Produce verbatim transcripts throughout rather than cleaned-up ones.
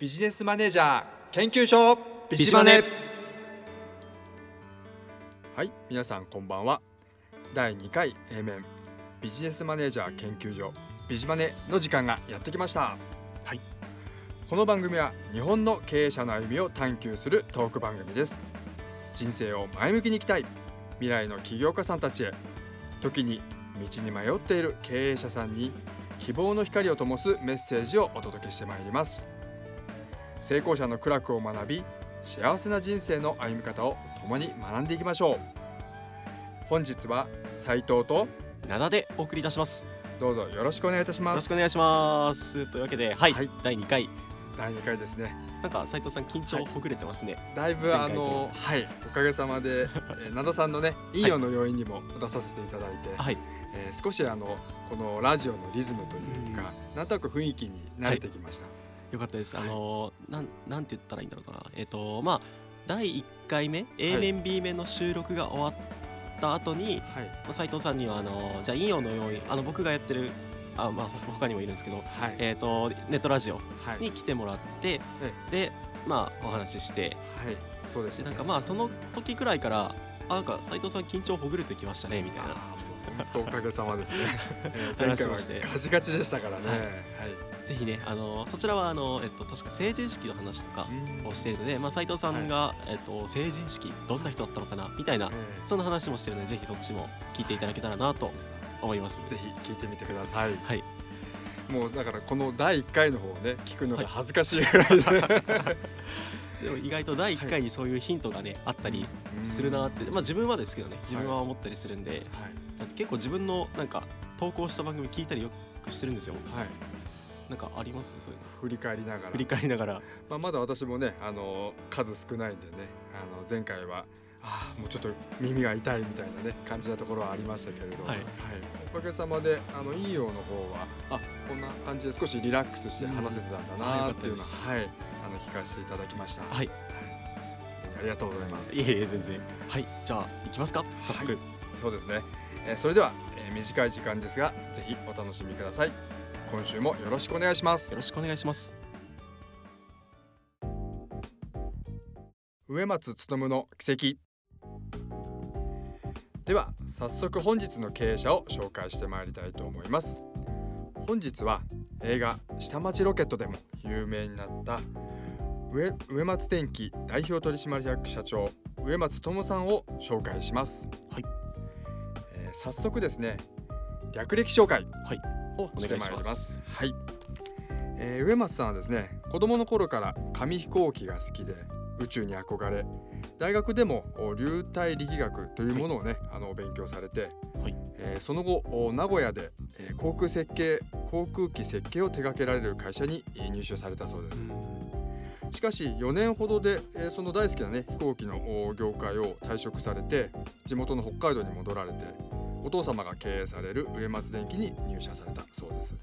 ビジネスマネージャー研究所ビジマネ。はい、皆さんこんばんは。だいにかい A 面ビジネスマネージャー研究所ビジマネの時間がやってきました。はい、この番組は日本の経営者の歩みを探求するトーク番組です。人生を前向きに生きたい未来の起業家さんたちへ、時に道に迷っている経営者さんに希望の光を灯すメッセージをお届けしてまいります。成功者の苦楽を学び、幸せな人生の歩み方を共に学んでいきましょう。本日は斉藤と灘でお送りいたします。どうぞよろしくお願いいたします。よろしくお願いします。というわけで、はい、はい、だいにかいだいにかいですね。なんか斉藤さん緊張ほぐれてますね。はい、だいぶあの、はい、おかげさまで灘さんのねいいよの要因にも出させていただいて、はい、えー、少しあのこのラジオのリズムというか、うん、なんとなく雰囲気に慣れてきました。はい、よかったです。あの、はい、なん、なんて言ったらいいんだろうかな。えっとまあだいいっかいめ A 面 B 面の収録が終わった後に、はい、斉藤さんにはあのじゃあいいよの要因、あの僕がやってるあまあ、他にもいるんですけど、はい、えー、とネットラジオに来てもらって、はい、で、まあ、お話しして、はい、そうですね、でなんかまあその時くらいからあなんか斉藤さん緊張ほぐれてきましたねみたいな。本当おかげさまですね。前回はガチガチでしたからね。はいはい、ぜひね、あのそちらはあの、えっと、確か成人式の話とかをしているので、まあ、斉藤さんが、はい、えっと、成人式どんな人だったのかなみたいな、そんな話もしてるので、ぜひそっちも聞いていただけたらなと思います。ぜひ聞いてみてください。はい、もうだからこのだいいっかいの方をね聞くのが恥ずかしいぐらいで、はい、でも意外とだいいっかいにそういうヒントがね、はい、あったりするなって、まあ、自分はですけどね、自分は思ったりするんで、はいはい、結構自分のなんか投稿した番組聞いたりよくしてるんですよ。はい、なんかありますそういうの振り返りながら振り返りながら、まあ、まだ私もねあの数少ないんでね、あの前回はああもうちょっと耳が痛いみたいなね感じなところはありましたけれど、はいはい、おかげさまであのいいよの方はあこんな感じで少しリラックスして話せてたんだなっていうのは、うん、はい、あの聞かせていただきました。はいはい、ありがとうございます。いえいえ全然。はい、じゃあ行きますか早速。はい、そうですね、えー、それでは、えー、短い時間ですがぜひお楽しみください。今週もよろしくお願いします。よろしくお願いします。植松勉の奇跡。では早速本日の経営者を紹介してまいりたいと思います。本日は映画下町ロケットでも有名になった上、上松電機代表取締役社長植松勉さんを紹介します。はい、えー、早速ですね略歴紹介をしてまいります。はい、えー、植松さんはですね子供の頃から紙飛行機が好きで宇宙に憧れ、大学でも流体力学というものをね、はい、あの勉強されて、はい、えー、その後名古屋で、えー、航空設計、航空機設計を手掛けられる会社に入社されたそうです。うん、しかしよねんほどで、えー、その大好きな、ね、飛行機の業界を退職されて地元の北海道に戻られてお父様が経営される植松電機に入社されたそうです。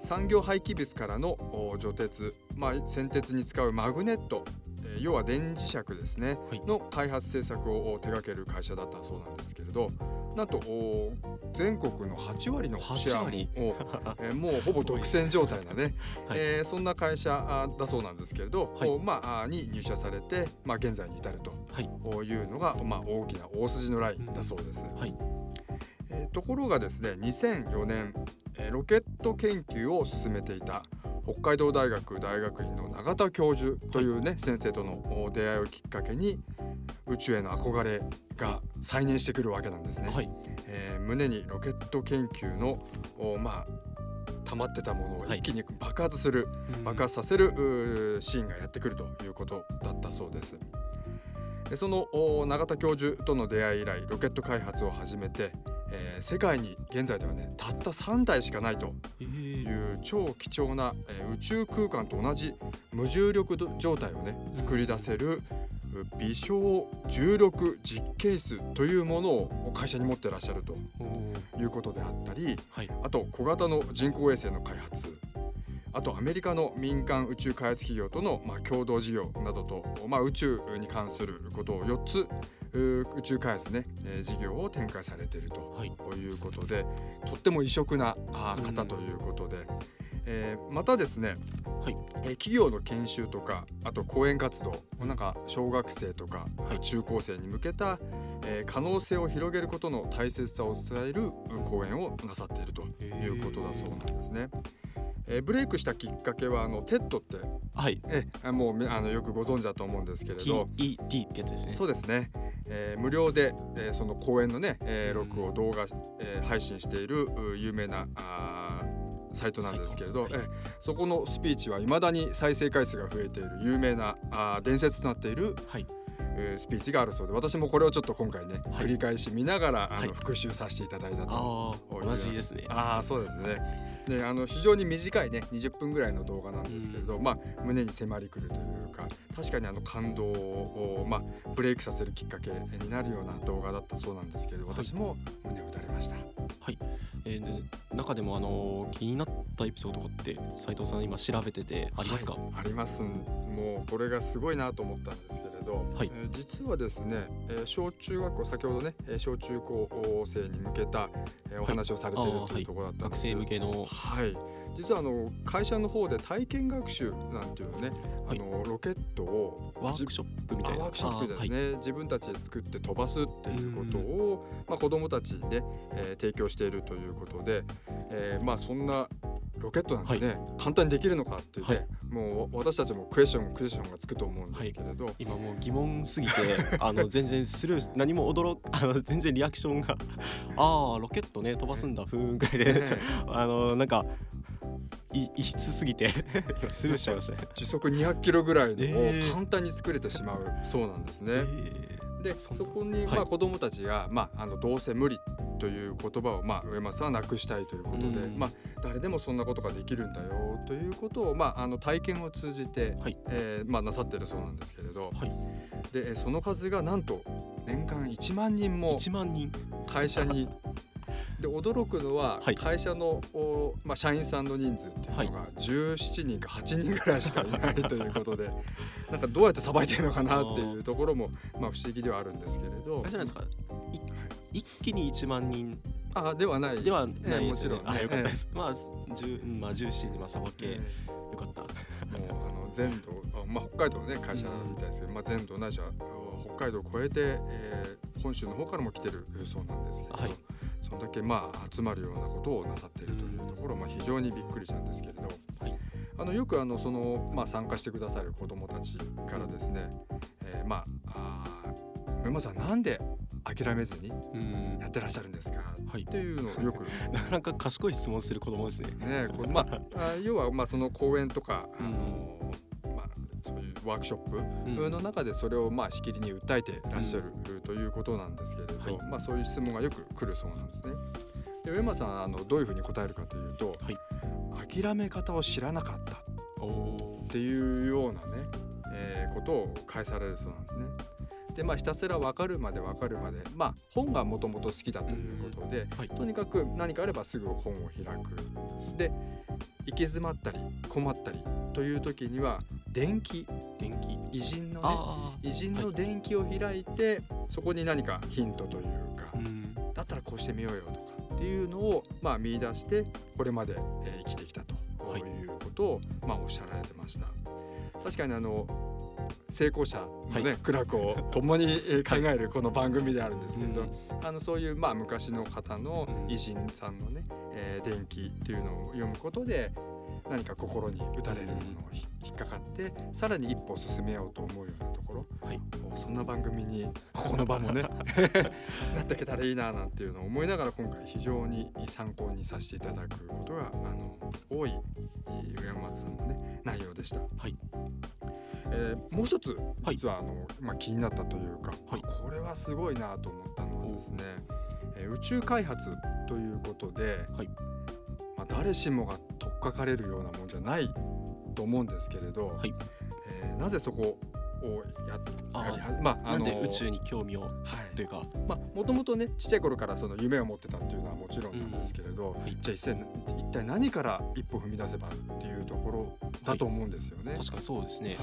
産業廃棄物からの除鉄、まあ、銑鉄に使うマグネット、要は電磁石ですね、はい、の開発政策を手掛ける会社だったそうなんですけれど、なんと全国のはちわりのシェアをえもうほぼ独占状態なね、はい、えー、そんな会社だそうなんですけれど、はい、まあ、に入社されて、まあ、現在に至るというのが、はい、まあ、大きな大筋のラインだそうです。うん、はい、えー、ところがですねにせんよねんロケット研究を進めていた北海道大学大学院の永田教授というね、はい、先生との出会いをきっかけに宇宙への憧れが再燃してくるわけなんですね。はい、えー、胸にロケット研究の、まあ、溜まってたものを一気に爆発する、はい、爆発させるシーンがやってくるということだったそうです。その永田教授との出会い以来ロケット開発を始めて、えー、世界に現在ではねたったさんだいしかないという超貴重な、えー、宇宙空間と同じ無重力状態をね作り出せる微小重力実ケースというものを会社に持ってらっしゃるということであったり、はい、あと小型の人工衛星の開発、あとアメリカの民間宇宙開発企業との、まあ、共同事業などと、まあ、宇宙に関することをよっつ宇宙開発ね、えー、事業を展開されているということで、はい、とっても異色なあ方ということで、うん、えー、またですね、はい、えー、企業の研修とかあと講演活動、なんか小学生とか、はい、中高生に向けた、えー、可能性を広げることの大切さを伝える講演をなさっているということだそうなんですね。えー、ブレイクしたきっかけはあの テッド って、はい、えもうあのよくご存知だと思うんですけれど ティーイーディー ってやつですね。そうですね、えー、無料で、えー、その講演のね、えー、録を動画、えー、配信している有名なあサイトなんですけれど、はい、えそこのスピーチはいまだに再生回数が増えている有名なあ伝説となっている、はい、えー、スピーチがあるそうで、私もこれをちょっと今回ね、はい、繰り返し見ながらあの、はい、復習させていただいたという。同じですね。あ、そうですね。で、あの非常に短いねにじゅっぷんぐらいの動画なんですけれど、まあ、胸に迫りくるというか、確かにあの感動を、まあ、ブレイクさせるきっかけになるような動画だったそうなんですけれど、私も胸を打たれました。はい、えー、で中でもあの気になったエピソードって斉藤さん今調べててありますか？はい、あります。もうこれがすごいなと思ったんですけれど、はい、えー、実はですね、えー、小中学校、先ほどね小中高生に向けたお話をされている、はい、というところだったんですけど、はい、学生向けの、はい、実はあの会社の方で体験学習なんていうのね、はい、あのロケットをワークショップみたいなワークショップですね、はい、自分たちで作って飛ばすっていうことを、まあ、子どもたちに、ね、えー、提供しているということで、えーまあ、そんなロケットなんてね、はい、簡単にできるのかって、ね、はい、もう私たちもクエスチョンクエスチョンがつくと思うんですけれど、はい、今もう疑問すぎてあの全然スルー何も驚あの全然リアクションがああロケットね飛ばすんだふーんくらいで、ね、あのなんか異質すぎてスルーしちゃいましたね。時速にひゃくキロぐらいを簡単に作れてしまうそうなんですね。えー、でそこにまあ子どもたちが、はい、まあ、あのどうせ無理という言葉を、まあ、上松はなくしたいということで、まあ、誰でもそんなことができるんだよということを、まあ、あの体験を通じて、はい、えーまあ、なさっているそうなんですけれど、はい、でその数がなんと年間いちまんにんも会社にで驚くのは会社の、はい、まあ、社員さんの人数っていうのがじゅうななにんかはちにんぐらいしかいないということでなんかどうやってさばいてるのかなっていうところも、まあ、不思議ではあるんですけれど、あれじゃないですか、一気にいちまんにんあではないではないです、ね、えー、もちろん、ね、あ、よかったです、えー、まあじゅう、まあ、じゅうななにんはさばけ、えー、よかったもうあの全土、まあ、北海道の、ね、会社みたいですけど、うん、まあ、全土ないしは北海道を越えて、えー、本州の方からも来てるそうなんですけど、はい、それだけ、まあ、集まるようなことをなさっているというところ、まあ、非常にびっくりしたんですけれど、はい、あのよくあのその、まあ、参加してくださる子どもたちからですね、えー、まあ上間さんなんで諦めずにやってらっしゃるんですか、はい、っていうのをよくなかなか賢い質問する子どもですね。ねえ、まあ、要はまあその講演とか、あのーまあ、そういうワークショップの中でそれをまあしきりに訴えてらっしゃる、うん、ということなんですけれど、はい、まあ、そういう質問がよく来るそうなんですね。で上間さんあのどういうふうに答えるかというと、はい、諦め方を知らなかったっていうようなね、えー、ことを返されるそうなんですね。でまあ、ひたすら分かるまで分かるまで、まあ、本がもともと好きだということで、はい、とにかく何かあればすぐ本を開く。で行き詰まったり困ったりという時には電気、電気偉人のね、偉人の電気を開いて、はい、そこに何かヒントというか、うん、だったらこうしてみようよとかっていうのを、まあ、見出してこれまで、えー、生きてきたということを、はい、まあ、おっしゃられてました。確かにあの成功者の、ね、はい、苦楽を共に考えるこの番組であるんですけれど、はい、あのそういう、まあ、昔の方の偉人さんのね、えー、伝記というのを読むことで何か心に打たれるものを引っかかってさらに一歩進めようと思うようなところ、はい、そんな番組にここの場もねなっていけたらいいななんていうのを思いながら今回非常に参考にさせていただくことがあの多い上松さんの、ね、内容でした。はい、えー、もう一つ実はあの、はい、まあ、気になったというか、はい、これはすごいなと思ったのはですね、えー、宇宙開発ということで、はい、まあ、誰しもが取っかかれるようなもんじゃないと思うんですけれど、はい、えー、なぜそこをやっあまあ、あのなんで宇宙に興味を、はい、というかもともとねちっちゃい頃からその夢を持ってたっていうのはもちろんなんですけれど、うん、はい、じゃあ 一, 一体何から一歩踏み出せばっていうところだと思うんですよね。はい、確かにそうですね、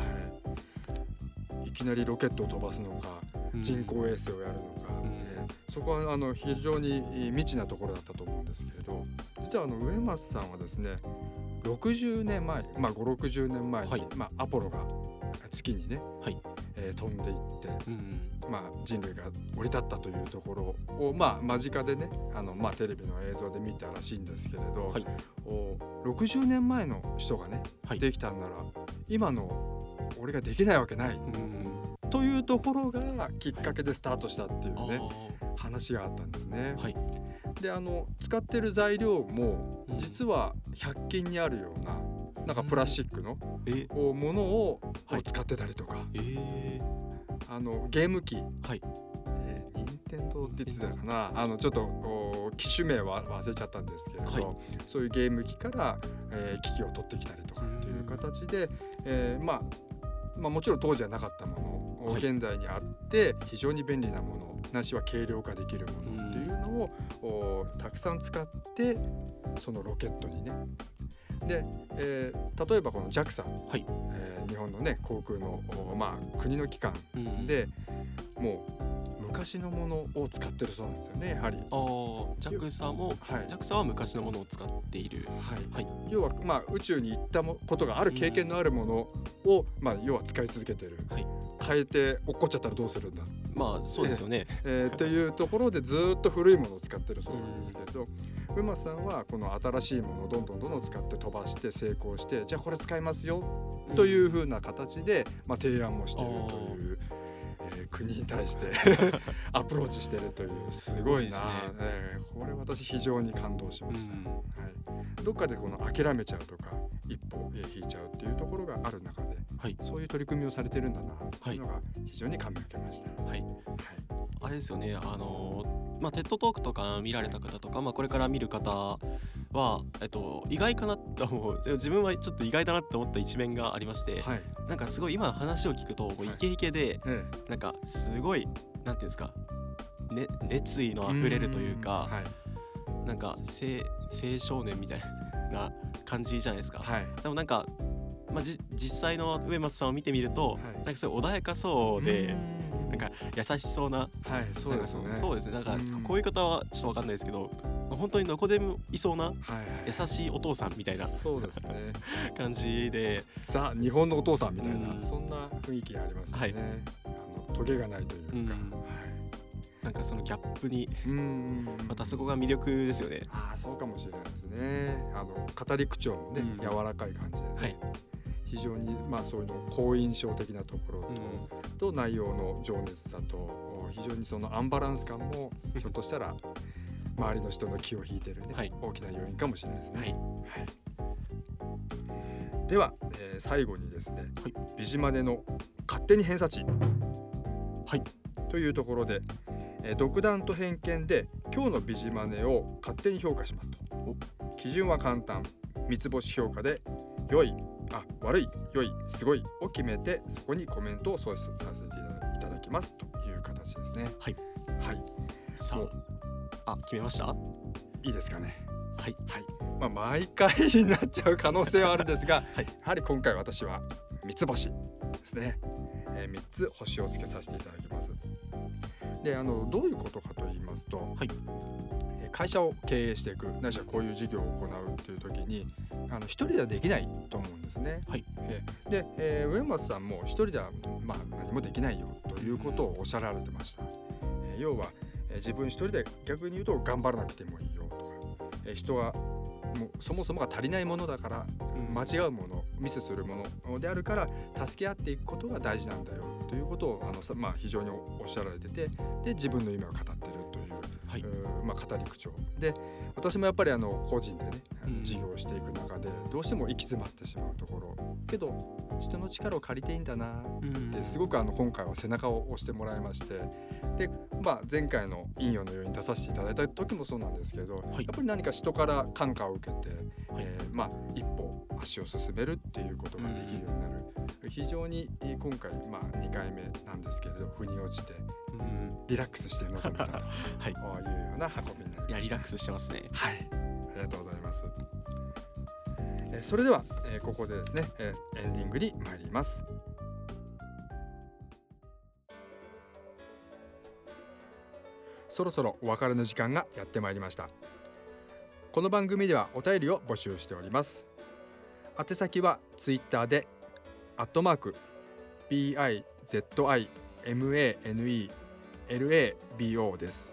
はい、いきなりロケットを飛ばすのか、うん、人工衛星をやるのか、うん、えー、そこはあの非常に未知なところだったと思うんですけれど、実はあの上松さんはですねろくじゅうねんまえ、まあ、ごじゅうろくじゅうねんまえに、はい、まあ、アポロが月にね、はい、えー、飛んでいって、うんうん、まあ、人類が降り立ったというところを、まあ、間近でね、あの、まあ、テレビの映像で見たらしいんですけれど、はい、ろくじゅうねんまえの人がね、はい、できたんなら今の俺ができないわけない、うんうん、というところがきっかけでスタートしたっていうね、はい、話があったんですね、はい、で、あの、使ってる材料も実はひゃく均にあるようななんかプラスチックのものを使ってたりとか、はい、えー、あのゲーム機、はい、えー、任天堂って言ってたかな、あのちょっと機種名は忘れちゃったんですけれど、はい、そういうゲーム機から、えー、機器を取ってきたりとかっていう形で、えーまあ、まあもちろん当時はなかったものを現代にあって非常に便利なものなしは軽量化できるものっていうのをたくさん使ってそのロケットにね、で、えー、例えばこの ジャクサ、はい、えー、日本のね航空の、まあ、国の機関で、うん、もう昔のものを使ってるそうなんですよね、やはり。あー、ジャクサも、はい、ジャクサは昔のものを使っている、はいはい、要は、まあ、宇宙に行ったことがある経験のあるものを、うん、まあ、要は使い続けてる、はい、変えて落っこっちゃったらどうするんだ、まあそうですよね、えーえー、っていうところでずっと古いものを使ってるそうなんですけれど、うまさんはこの新しいものをどんどんどんどん使って飛ばして成功して、じゃあこれ使いますよというふうな形で、まあ、提案もしているという、えー、国に対してアプローチしているというすごいな、えー、これ私非常に感動しました、うん、はい、どっかでこの諦めちゃうとか一歩引いちゃうっていうところがある中で、はい、そういう取り組みをされてるんだなというのが非常に感銘を受けました、はいはい、あれですよね、あの、まあ、テッド トークとか見られた方とか、まあ、これから見る方は、えっと、意外かなと思う、自分はちょっと意外だなって思った一面がありまして、はい、なんかすごい今話を聞くともうイケイケで、はい、なんかすごいなんていうんですか、ね、熱意のあふれるというか、はい、なんか 青, 青少年みたいな感じじゃないですか、はい、でもなんか、まあ、じ実際の上松さんを見てみると、はい、なんかすごい穏やかそうで、うなんか優しそうな、はい、そうですね、そうですね、なんかこういう方はちょっと分かんないですけど、本当にどこでもいそうな優しいお父さんみたいな、はい、そうですね、感じで、ザ日本のお父さんみたいな、うん、そんな雰囲気がありますね、はい、あのトゲがないというか、うん、はい、なんかそのギャップに、うん、またそこが魅力ですよね。ああ、そうかもしれないですね。あの語り口調もね、うん、柔らかい感じで、ね、はい、非常に、まあ、そういうの好印象的なところと、うん、と内容の情熱さと非常にそのアンバランス感もひょっとしたら周りの人の気を引いてるね、はい、大きな要因かもしれないですね、はいはい、では、えー、最後にですね、はい、ビジマネの勝手に偏差値、はい、というところで、えー、独断と偏見で今日のビジマネを勝手に評価しますと。基準は簡単、三つ星評価で良い、あ、悪い、良い、すごいを決めて、そこにコメントを送出させていただきますという形ですね、はい、はい、さあ、あ、決めました？いいですかね、はい、はい、まあ、毎回になっちゃう可能性はあるんですが、はい、やはり今回私は三つ星ですね、えー、みっつ星をつけさせていただきます。で、あのどういうことかと言いますと、はい、会社を経営していく、ないしはこういう事業を行うっていう時に、あの一人ではできないと思うんですね、はい、えー、で、えー、上松さんも一人では、まあ、何もできないよということをおっしゃられてました、えー、要は自分一人で逆に言うと頑張らなくてもいいよとか、人はもうそもそもが足りないものだから、間違うもの、ミスするものであるから助け合っていくことが大事なんだよということを、あの、まあ、非常におっしゃられてて、で自分の夢を語ってるという、はい、うまあ、語り口調で、私もやっぱりあの個人でね、あの事業をしていく中でどうしても行き詰まってしまうところ、けど人の力を借りていいんだなってすごくあの今回は背中を押してもらいまして、で、まあ、前回の陰陽のように出させていただいた時もそうなんですけど、はい、やっぱり何か人から感化を受けて、はい、えー、まあ、一歩足を進めるっていうことができるようになる、うん、非常に今回、まあ、にかいめなんですけれど、腑に落ちて、うん、リラックスして臨めたと、はい、こういうような運びになりました。いや、リラックスしてますね、はい、ありがとうございます。えー、それでは、えー、ここでですね、えー、エンディングに参ります。そろそろお別れの時間がやってまいりました。この番組ではお便りを募集しております。宛先はツイッターでアットマーク ビーアイゼットアイエムエーエヌイーエルエービーオー です。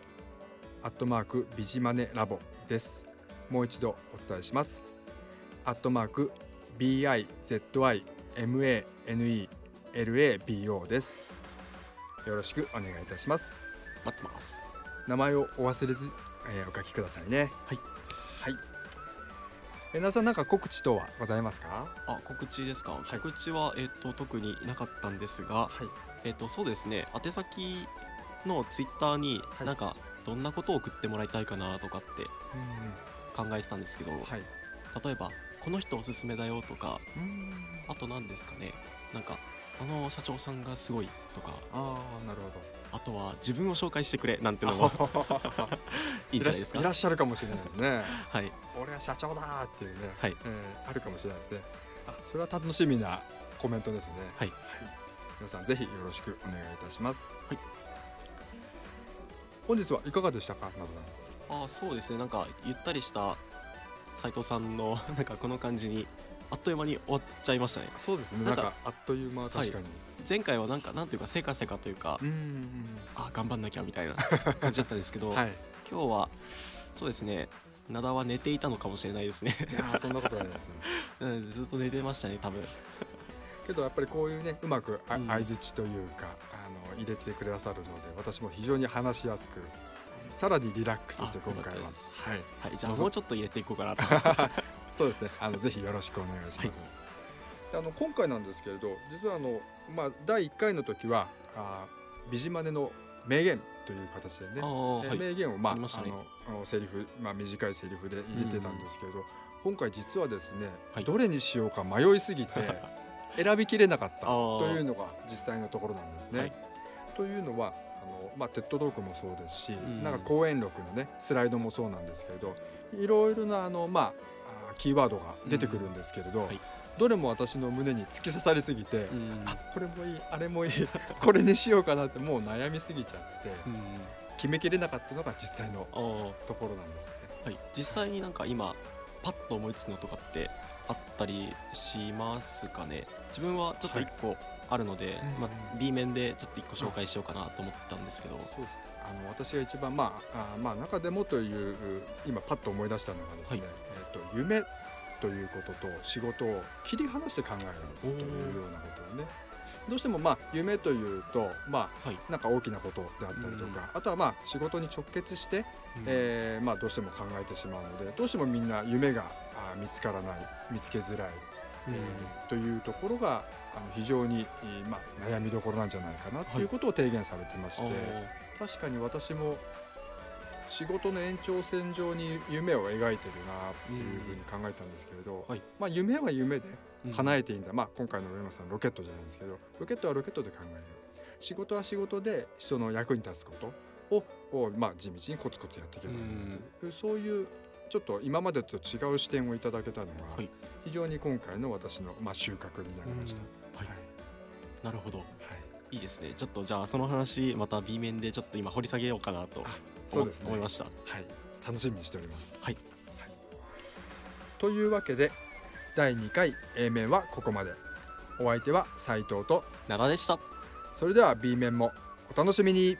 アットマークビジマネラボです。もう一度お伝えします。アットマーク ビーアイゼットアイエムエーエヌイーエルエービーオー です。よろしくお願いいたします。待ってます。名前をお忘れず、えー、お書きくださいね。はい。はい。えなさん、なんか告知等はございますか？あ、告知ですか。はい、告知は、えー、と特になかったんですが、はい、えー、とそうですね、宛先のツイッターに、はい、なんかどんなことを送ってもらいたいかなとかって考えてたんですけど、うんうん、はい、例えばこの人おすすめだよとか、うん、あと何ですかね、なんかあの社長さんがすごいとか、ああ、なるほど。あとは自分を紹介してくれなんてのもいいんじゃないですか。いらっしゃるかもしれないですね。はい。俺は社長だっていうね、はい、えー、あるかもしれないですね。あ、それは楽しみなコメントですね。はい。はい、皆さんぜひよろしくお願いいたします。はい。本日はいかがでしたか、まずは。あ、そうですね。なんかゆったりした斉藤さんのなんかこの感じに。あっという間に終わっちゃいましたね。そうですね。なんか、なんかあっという間、確かに、はい、前回はなんかなんというかせかせかというか、うんうんうん、あ、頑張んなきゃみたいな感じだったんですけど、はい、今日はそうですね、灘は寝ていたのかもしれないですね。いや、そんなことないですよ、ね。うん、ずっと寝てましたね、多分。けどやっぱりこういうね、うまく相づちというか、うん、あの入れてくださるので、私も非常に話しやすく、さらにリラックスして今回は、はいはい、じゃあもうちょっと入れていこうかなと。そうですね、あのぜひよろしくお願いします、はい、あの今回なんですけれど、実はあの、まあ、だいいっかいの時はあビジマネの名言という形でね、はい、名言を、まあ、あのセリフ、まあ、短いセリフで入れてたんですけれど、今回実はですね、はい、どれにしようか迷いすぎて選びきれなかったというのが実際のところなんですね、はい、というのはまあ、テッドトークもそうですし、うん、なんか講演録のねスライドもそうなんですけれど、いろいろなあの、まあ、キーワードが出てくるんですけれど、うん、はい、どれも私の胸に突き刺さりすぎて、うん、あ、これもいい、あれもいいこれにしようかなってもう悩みすぎちゃって、うん、決めきれなかったのが実際のところなんですね、はい、実際になんか今パッと思いつくのとかってあったりしますかね。自分はちょっといっこ、はい、あるので、うん、まあ、B 面でちょっと一個紹介しようかなと思ったんですけど、うん、そうです。あの私が一番、まあ、あまあ中でもという今パッと思い出したのがですね、はい、えー、と夢ということと仕事を切り離して考えるというようなことをね、どうしてもまあ夢というと、まあ、はい、なんか大きなことであったりとか、うん、あとはまあ仕事に直結して、うん、えーまあ、どうしても考えてしまうので、どうしてもみんな夢が見つからない、見つけづらい、えーうん、というところがあの非常に、まあ、悩みどころなんじゃないかなということを提言されてまして、はい、確かに私も仕事の延長線上に夢を描いてるなっていうふうに考えたんですけれど、うん、まあ、夢は夢で叶えていいんだ、うん、まあ、今回の上山さんロケットじゃないですけど、ロケットはロケットで考える、仕事は仕事で人の役に立つことを、まあ、地道にコツコツやっていけばいいなという、うん、そういうちょっと今までと違う視点をいただけたのは、はい、非常に今回の私の、まあ、収穫になりました、はいはい、なるほど、はい、いいですね。ちょっとじゃあその話また B 面でちょっと今掘り下げようかなと、そうですね、思いました、はい、楽しみにしております、はいはい、というわけでだいにかい A 面はここまで。お相手は斉藤と奈良でした。それでは B 面もお楽しみに。